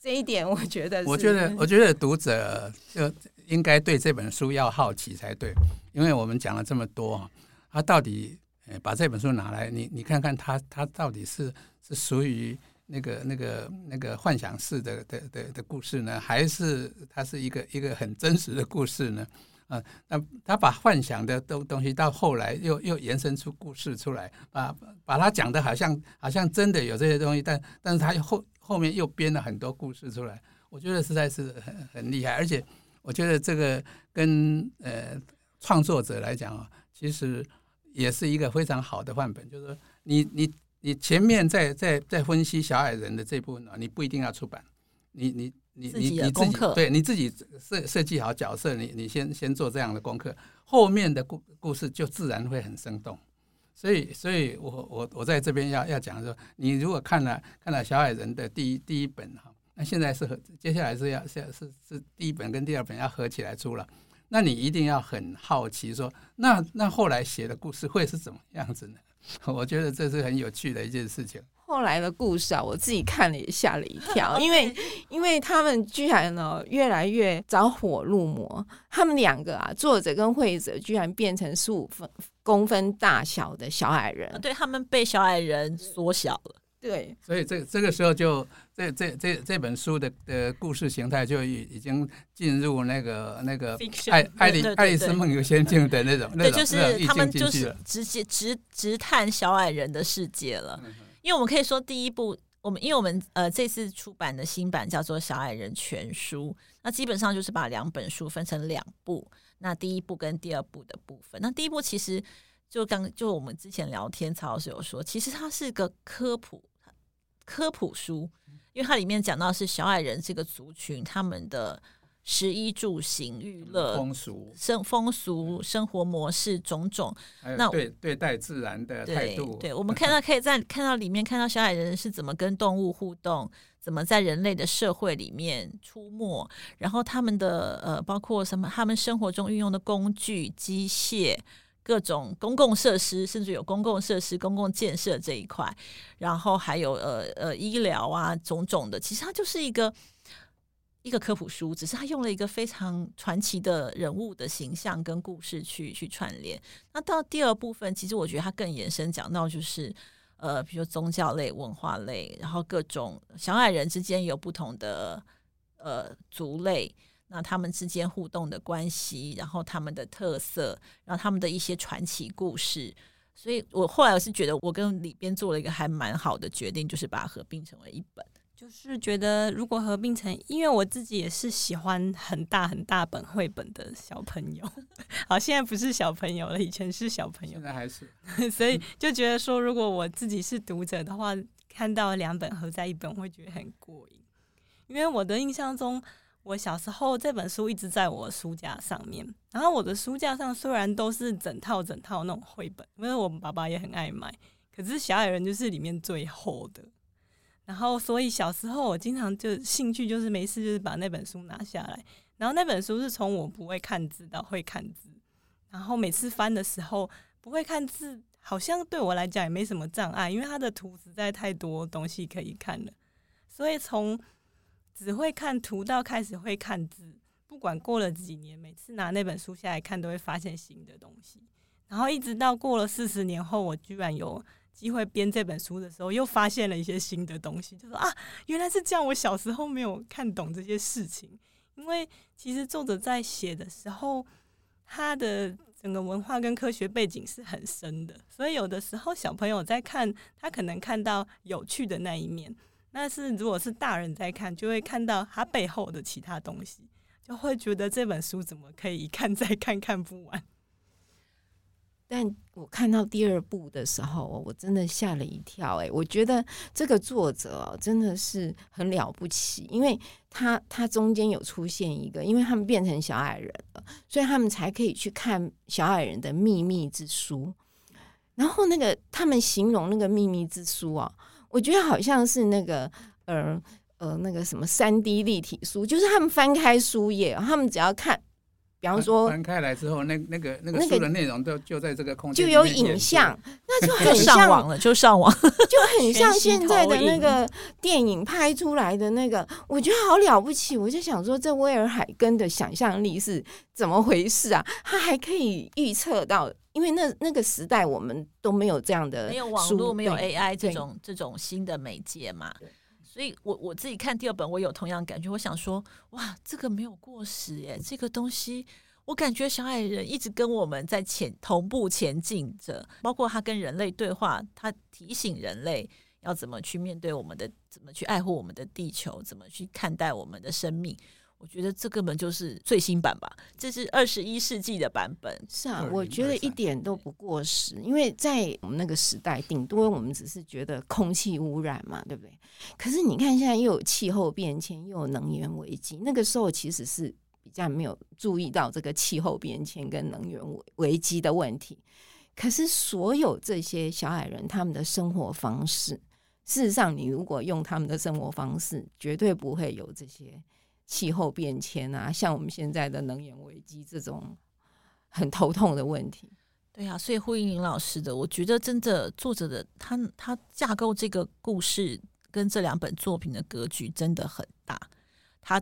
这一点我觉得是，我觉得读者就应该对这本书要好奇才对，因为我们讲了这么多，他到底把这本书拿来，你看看他到底是属于。那个幻想式的故事呢，还是它是一个很真实的故事呢？那他把幻想的东西到后来又延伸出故事出来，把他讲的好像真的有这些东西，但是他后面又编了很多故事出来，我觉得实在是很厉害。而且我觉得这个跟创作者来讲啊，其实也是一个非常好的范本，就是说你前面在分析小矮人的这部分呢，你不一定要出版，你自己对你自己设计好角色，你先做这样的功课，后面的故事就自然会很生动。所以我在这边要讲说，你如果看了小矮人的第一本哈，那现在是接下来是第一本跟第二本要合起来出了，那你一定要很好奇说，那后来写的故事会是怎么样子呢？我觉得这是很有趣的一件事情。后来的故事啊，我自己看了也吓了一跳，因为他们居然呢越来越着火入魔，他们两个啊，作者跟绘者居然变成15公分大小的小矮人，对，他们被小矮人缩小了。对，所以这个时候就这本书的故事形态就已经进入那个爱丽丝梦游仙境的那种，对，就是他们就是直探小矮人的世界了。因为我们可以说第一部，因为我们这次出版的新版叫做《小矮人全书》，那基本上就是把两本书分成两部，那第一部跟第二部的部分。那第一部其实就我们之前聊天，曹老师有说，其实它是个科普书，因为它里面讲到是小矮人这个族群他们的食衣住行、娱乐、风俗、生活模式种种，那对待自然的态度。对，我们看到可以在看到里面看到小矮人是怎么跟动物互动，怎么在人类的社会里面出没，然后他们的包括什么，他们生活中运用的工具、机械。各种公共设施，甚至有公共设施、公共建设这一块，然后还有医疗啊，种种的。其实它就是一个科普书，只是它用了一个非常传奇的人物的形象跟故事去串联。那到第二部分，其实我觉得它更延伸讲到就是比如说宗教类、文化类，然后各种小矮人之间有不同的族类。那他们之间互动的关系，然后他们的特色，然后他们的一些传奇故事。所以我后来我是觉得我跟里边做了一个还蛮好的决定，就是把它合并成为一本，就是觉得如果合并成，因为我自己也是喜欢很大很大本绘本的小朋友好，现在不是小朋友了，以前是小朋友，现在还是所以就觉得说，如果我自己是读者的话，看到两本合在一本会觉得很过瘾。因为我的印象中，我小时候这本书一直在我书架上面，然后我的书架上虽然都是整套那种绘本，因为我爸爸也很爱买，可是小矮人就是里面最厚的。然后所以小时候我经常就兴趣就是没事就是把那本书拿下来，然后那本书是从我不会看字到会看字，然后每次翻的时候不会看字好像对我来讲也没什么障碍，因为它的图实在太多东西可以看了，所以从只会看图到开始会看字，不管过了几年，每次拿那本书下来看都会发现新的东西。然后一直到过了40年后，我居然有机会编这本书的时候，又发现了一些新的东西，就说啊，原来是这样，我小时候没有看懂这些事情。因为其实作者在写的时候，他的整个文化跟科学背景是很深的，所以有的时候小朋友在看，他可能看到有趣的那一面，但是如果是大人在看，就会看到他背后的其他东西，就会觉得这本书怎么可以一看再看，看不完。但我看到第二部的时候，我真的吓了一跳，我觉得这个作者真的是很了不起，因为他中间有出现一个，因为他们变成小矮人了，所以他们才可以去看小矮人的秘密之书。然后他们形容那个秘密之书我觉得好像是那个什么3D 立体书，就是他们翻开书页，他们只要看，比方说翻开来之后，那个书的内容就在这个空间里面，就有影像，那就很像上网了，就很像现在的那个电影拍出来的那个，我觉得好了不起。我就想说，这威尔海根的想象力是怎么回事啊？他还可以预测到。因为那个时代我们都没有这样的书，没有网络，没有 AI 这种新的媒介嘛，所以我自己看第二本，我有同样感觉，我想说，哇，这个没有过时耶，这个东西我感觉小矮人一直跟我们在同步前进着，包括他跟人类对话，他提醒人类要怎么去面对我们的，怎么去爱护我们的地球，怎么去看待我们的生命。我觉得这根本就是最新版吧，这是21世纪的版本。是啊，我觉得一点都不过时，因为在我们那个时代，顶多我们只是觉得空气污染嘛，对不对？可是你看现在又有气候变迁，又有能源危机，那个时候其实是比较没有注意到这个气候变迁跟能源危机的问题。可是所有这些小矮人他们的生活方式，事实上你如果用他们的生活方式，绝对不会有这些气候变迁啊，像我们现在的能源危机这种很头痛的问题。对啊，所以呼应林老师的，我觉得真的作者的他架构这个故事跟这2本作品的格局真的很大，他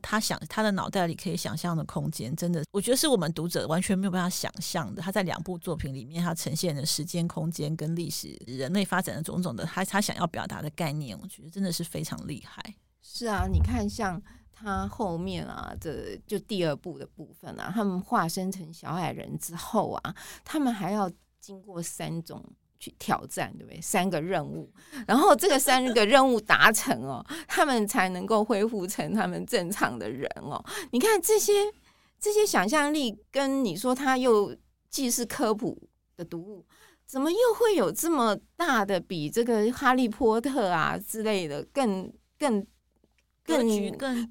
的脑袋里可以想象的空间，真的我觉得是我们读者完全没有办法想象的。他在2部作品里面，他呈现的时间空间跟历史人类发展的种种的他想要表达的概念，我觉得真的是非常厉害。是啊，你看像他后面啊，这就第2部的部分啊，他们化身成小矮人之后啊，他们还要经过3种去挑战，对不对？3个任务，然后这个3个任务达成哦，他们才能够恢复成他们正常的人哦。你看这些想象力，跟你说他又既是科普的读物，怎么又会有这么大的比这个《哈利波特》啊之类的更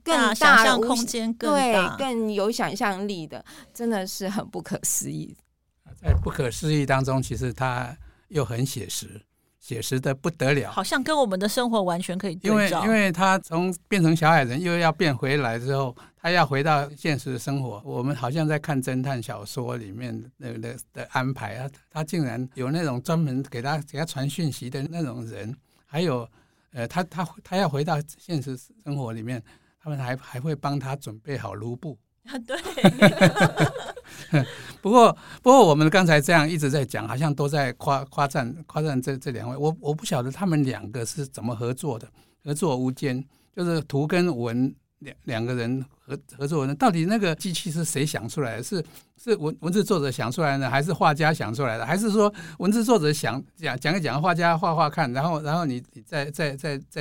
大，想象空间更大，对，更有想象力的，真的是很不可思议。在不可思议当中，其实它又很写实，写实的不得了，好像跟我们的生活完全可以对照。因为它从变成小矮人又要变回来之后，它要回到现实的生活，我们好像在看侦探小说里面 的安排。它竟然有那种专门给他传讯息的那种人，还有他要回到现实生活里面，他们还会帮他准备好卢布啊，对。不过我们刚才这样一直在讲，好像都在夸赞这2位，我不晓得他们2个是怎么合作的，合作无间，就是图跟文两个人合作的。到底那个机器是谁想出来的？是文字作者想出来的，还是画家想出来的？还是说文字作者想讲一讲，画家画画看，然后你再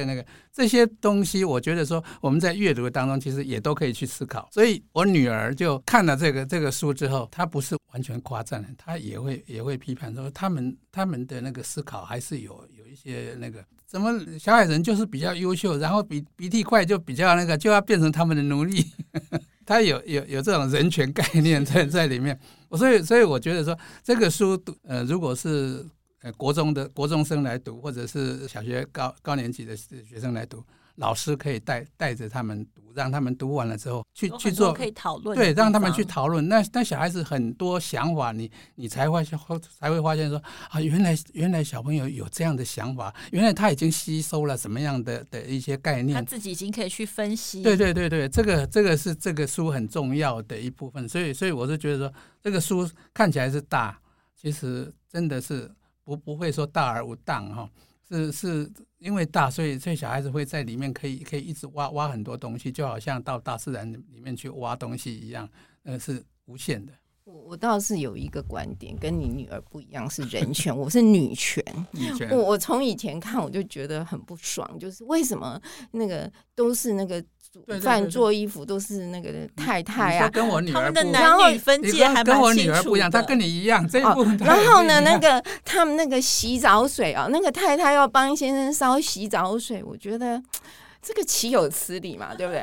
那个这些东西，我觉得说我们在阅读当中其实也都可以去思考。所以我女儿就看了这个书之后，她不是完全夸赞，她也会批判说他们的那个思考还是有一些那个。怎么小矮人就是比较优秀，然后鼻涕怪就比较那个，就要变成他们的奴隶。他有这种人权概念在里面。所以我觉得说这个书如果是国中生来读，或者是小学高年级的学生来读，老师可以带着他们读，让他们读完了之后去做可以讨论，对，让他们去讨论。那小孩子很多想法，你才会发现说啊，原来小朋友有这样的想法，原来他已经吸收了什么样的一些概念，他自己已经可以去分析。对，这个是这个书很重要的一部分。所以我是觉得说，这个书看起来是大，其实真的是不会说大而无当哈。是因为大，所以小孩子会在里面可以一直挖很多东西，就好像到大自然里面去挖东西一样，是无限的。我倒是有一个观点跟你女儿不一样，是人权，我是女权。我从以前看我就觉得很不爽，就是为什么那个都是那个煮饭做衣服都是那个太太啊，跟我女儿不一样，他们的男女分界还蛮清楚的。跟我女儿不一样，她跟你一样这一部分。然后呢，那个他们那个洗澡水啊，那个太太要帮先生烧洗澡水，我觉得这个岂有此理嘛，对不对？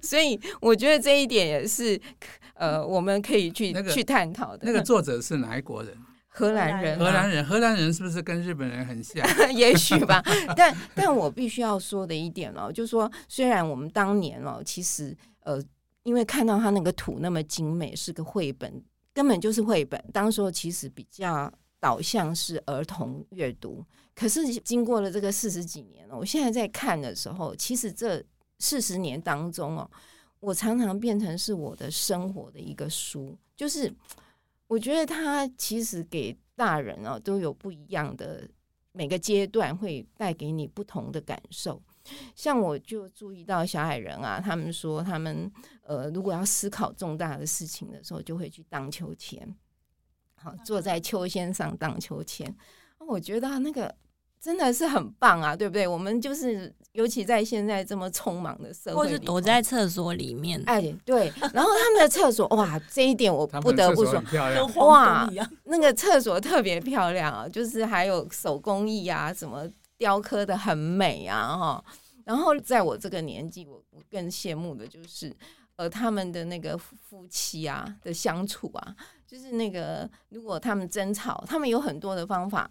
所以我觉得这一点也是我们可以去探讨的。那个作者是哪一国人？荷兰人是不是跟日本人很像？也许吧。但我必须要说的一点哦，就是说虽然我们当年哦，其实因为看到他那个图那么精美，是个绘本，根本就是绘本，当时其实比较导向是儿童阅读。可是经过了这个40几年哦，我现在在看的时候，其实这40年当中哦，我常常变成是我的生活的一个书，就是我觉得它其实给大人都有不一样的，每个阶段会带给你不同的感受。像我就注意到小矮人啊，他们说他们如果要思考重大的事情的时候，就会去荡秋千，好，坐在秋千上荡秋千。我觉得那个真的是很棒啊，对不对？我们就是尤其在现在这么匆忙的社会，或是躲在厕所里面，哎，对。然后他们的厕所，哇，这一点我不得不说，哇，那个厕所特别漂亮啊，就是还有手工艺啊，什么雕刻的很美啊，哈。然后在我这个年纪，我更羡慕的就是，他们的那个夫妻啊的相处啊，就是那个如果他们争吵，他们有很多的方法。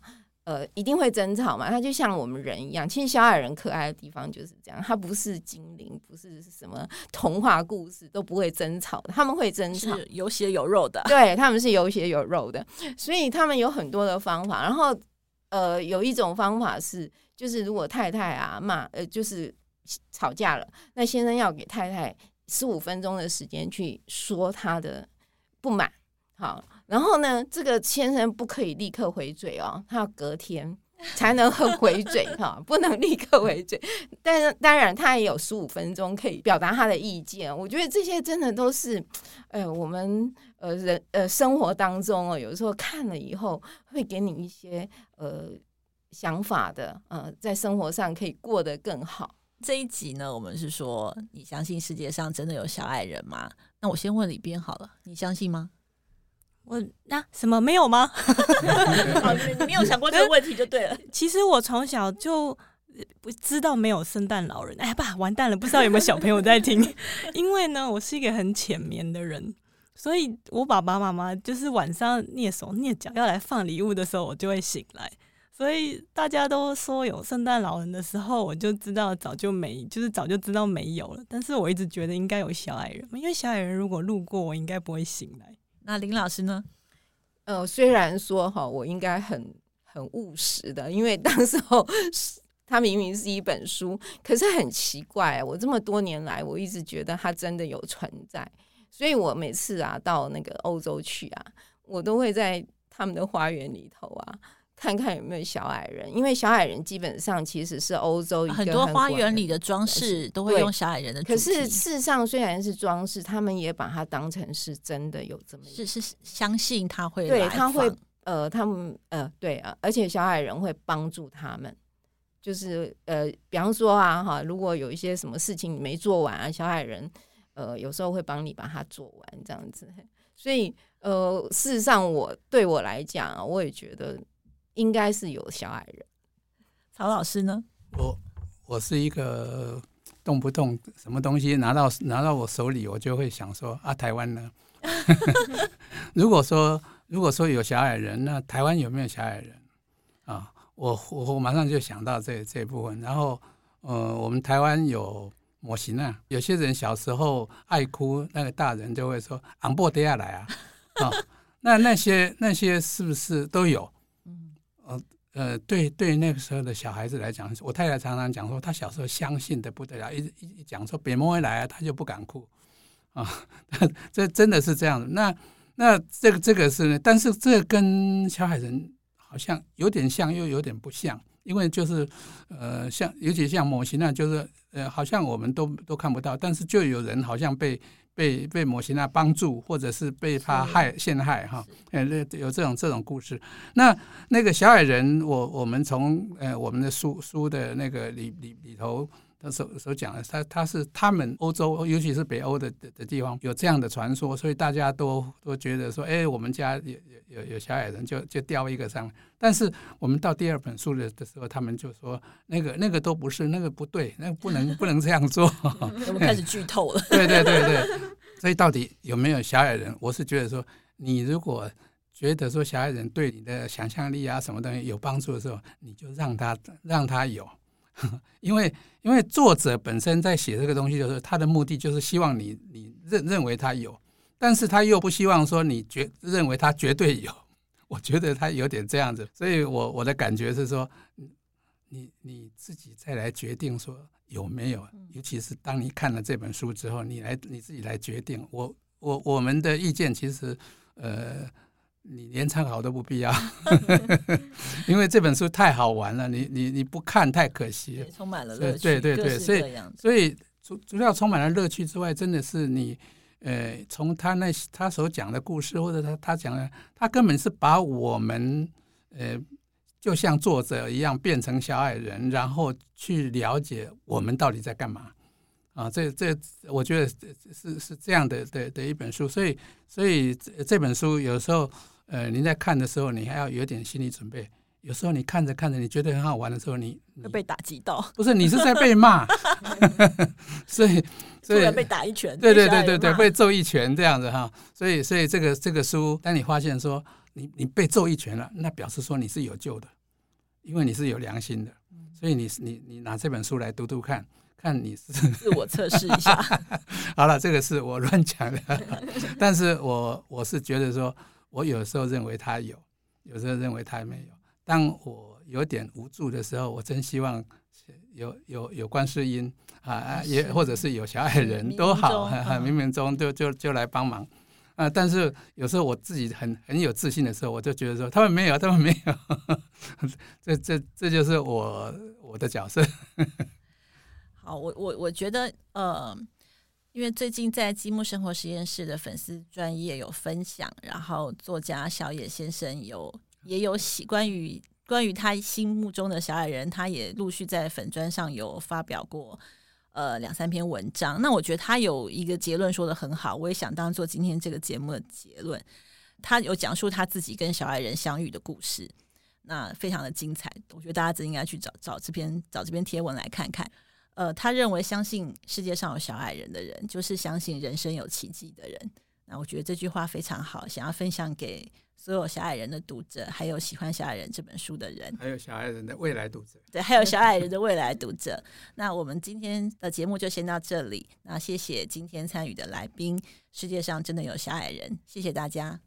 一定会争吵嘛，他就像我们人一样。其实小矮人可爱的地方就是这样，他不是精灵，不是什么童话故事，都不会争吵的。他们会争吵是有血有肉的，对，他们是有血有肉的，所以他们有很多的方法。然后有一种方法是，就是如果太太啊骂就是吵架了，那先生要给太太15分钟的时间去说他的不满。好，然后呢，这个先生不可以立刻回嘴哦，他要隔天才能回嘴哈、哦，不能立刻回嘴。但是当然，他也有15分钟可以表达他的意见。我觉得这些真的都是，我们生活当中哦，有时候看了以后会给你一些想法的，在生活上可以过得更好。这一集呢，我们是说，你相信世界上真的有小矮人吗？那我先问李编好了，你相信吗？我那、什么没有吗？你没有想过这个问题就对了。其实我从小就不知道没有圣诞老人。哎爸，完蛋了，不知道有没有小朋友在听。因为呢，我是一个很浅眠的人，所以我爸爸妈妈就是晚上蹑手蹑脚要来放礼物的时候，我就会醒来。所以大家都说有圣诞老人的时候，我就知道早就知道没有了。但是我一直觉得应该有小矮人，因为小矮人如果路过，我应该不会醒来。那林老师呢？虽然说哈，我应该很务实的，因为当时候它明明是一本书，可是很奇怪，我这么多年来，我一直觉得它真的有存在。所以我每次啊到那个欧洲去啊，我都会在他们的花园里头啊，看看有没有小矮人，因为小矮人基本上其实是欧洲一个很多花园里的装饰都会用小矮人的主题。可是事实上虽然是装饰，他们也把它当成是真的有这么一个是相信他会来访，对，他会他们对啊，而且小矮人会帮助他们，就是比方说啊哈，如果有一些什么事情你没做完啊，小矮人有时候会帮你把它做完这样子。所以事实上对我来讲啊，我也觉得应该是有小矮人。曹老师呢？我是一个动不动什么东西拿到我手里，我就会想说啊，台湾呢？如果说有小矮人，那台湾有没有小矮人啊？我马上就想到这一部分。然后我们台湾有模型啊，有些人小时候爱哭，那个大人就会说昂波跌下来啊，啊，那些是不是都有？对那个时候的小孩子来讲，我太太常常讲说，她小时候相信的不得了，一讲说别摸来啊，她就不敢哭啊，这真的是这样的。那这个是，但是这跟小矮人好像有点像，又有点不像，因为就是像尤其像模型啊，就是好像我们都看不到，但是就有人好像被摩西娜帮助，或者是被他陷害哈，有这种故事。那个小矮人，我们从我们的书的那个里头他所讲的，他是他们欧洲，尤其是北欧的地方有这样的传说，所以大家都觉得说，我们家有小矮人，就雕一个上。但是我们到第二本书的时候，他们就说那个都不是，那个不对，那个不能这样做。我们开始剧透了。对，所以到底有没有小矮人？我是觉得说，你如果觉得说小矮人对你的想象力啊什么东西有帮助的时候，你就让他有。因为作者本身在写这个东西的时候，他的目的就是希望你认为他有，但是他又不希望说你认为他绝对有。我觉得他有点这样子，所以我的感觉是说，你自己再来决定说有没有，尤其是当你看了这本书之后，你自己来决定。我们的意见其实你连参考都不必要因为这本书太好玩了， 你不看太可惜了，充满了乐趣。对对对，所以主要充满了乐趣之外，真的是你从他所讲的故事，或者他讲的，他根本是把我们就像作者一样变成小矮人，然后去了解我们到底在干嘛啊，这我觉得 是这样 的一本书。所以这本书有时候您在看的时候，你还要有点心理准备。有时候你看着看着，你觉得很好玩的时候，你被打击到，不是，你是在被骂所以突然被打一拳，对对对对对，被揍一拳这样子哈。所以这个书，当你发现说你被揍一拳了，那表示说你是有救的，因为你是有良心的，所以你拿这本书来读读看。看你是自我测试一下好了，这个是我乱讲的但是我是觉得说，我有时候认为他有，有时候认为他没有。当我有点无助的时候，我真希望有观世音啊，也或者是有小矮人都好，冥冥中就来帮忙啊。但是有时候我自己很有自信的时候，我就觉得说他们没有这就是我的角色好，我觉得因为最近在积木生活实验室的粉丝专页有分享，然后作家小野先生也有关于他心目中的小矮人，他也陆续在粉专上有发表过2-3篇文章。那我觉得他有一个结论说得很好，我也想当做今天这个节目的结论。他有讲述他自己跟小矮人相遇的故事，那非常的精彩，我觉得大家真应该去找这篇贴文来看看。他认为相信世界上有小矮人的人，就是相信人生有奇迹的人。那我觉得这句话非常好，想要分享给所有小矮人的读者，还有喜欢小矮人这本书的人，还有小矮人的未来读者。对，还有小矮人的未来读者那我们今天的节目就先到这里，那谢谢今天参与的来宾，世界上真的有小矮人，谢谢大家。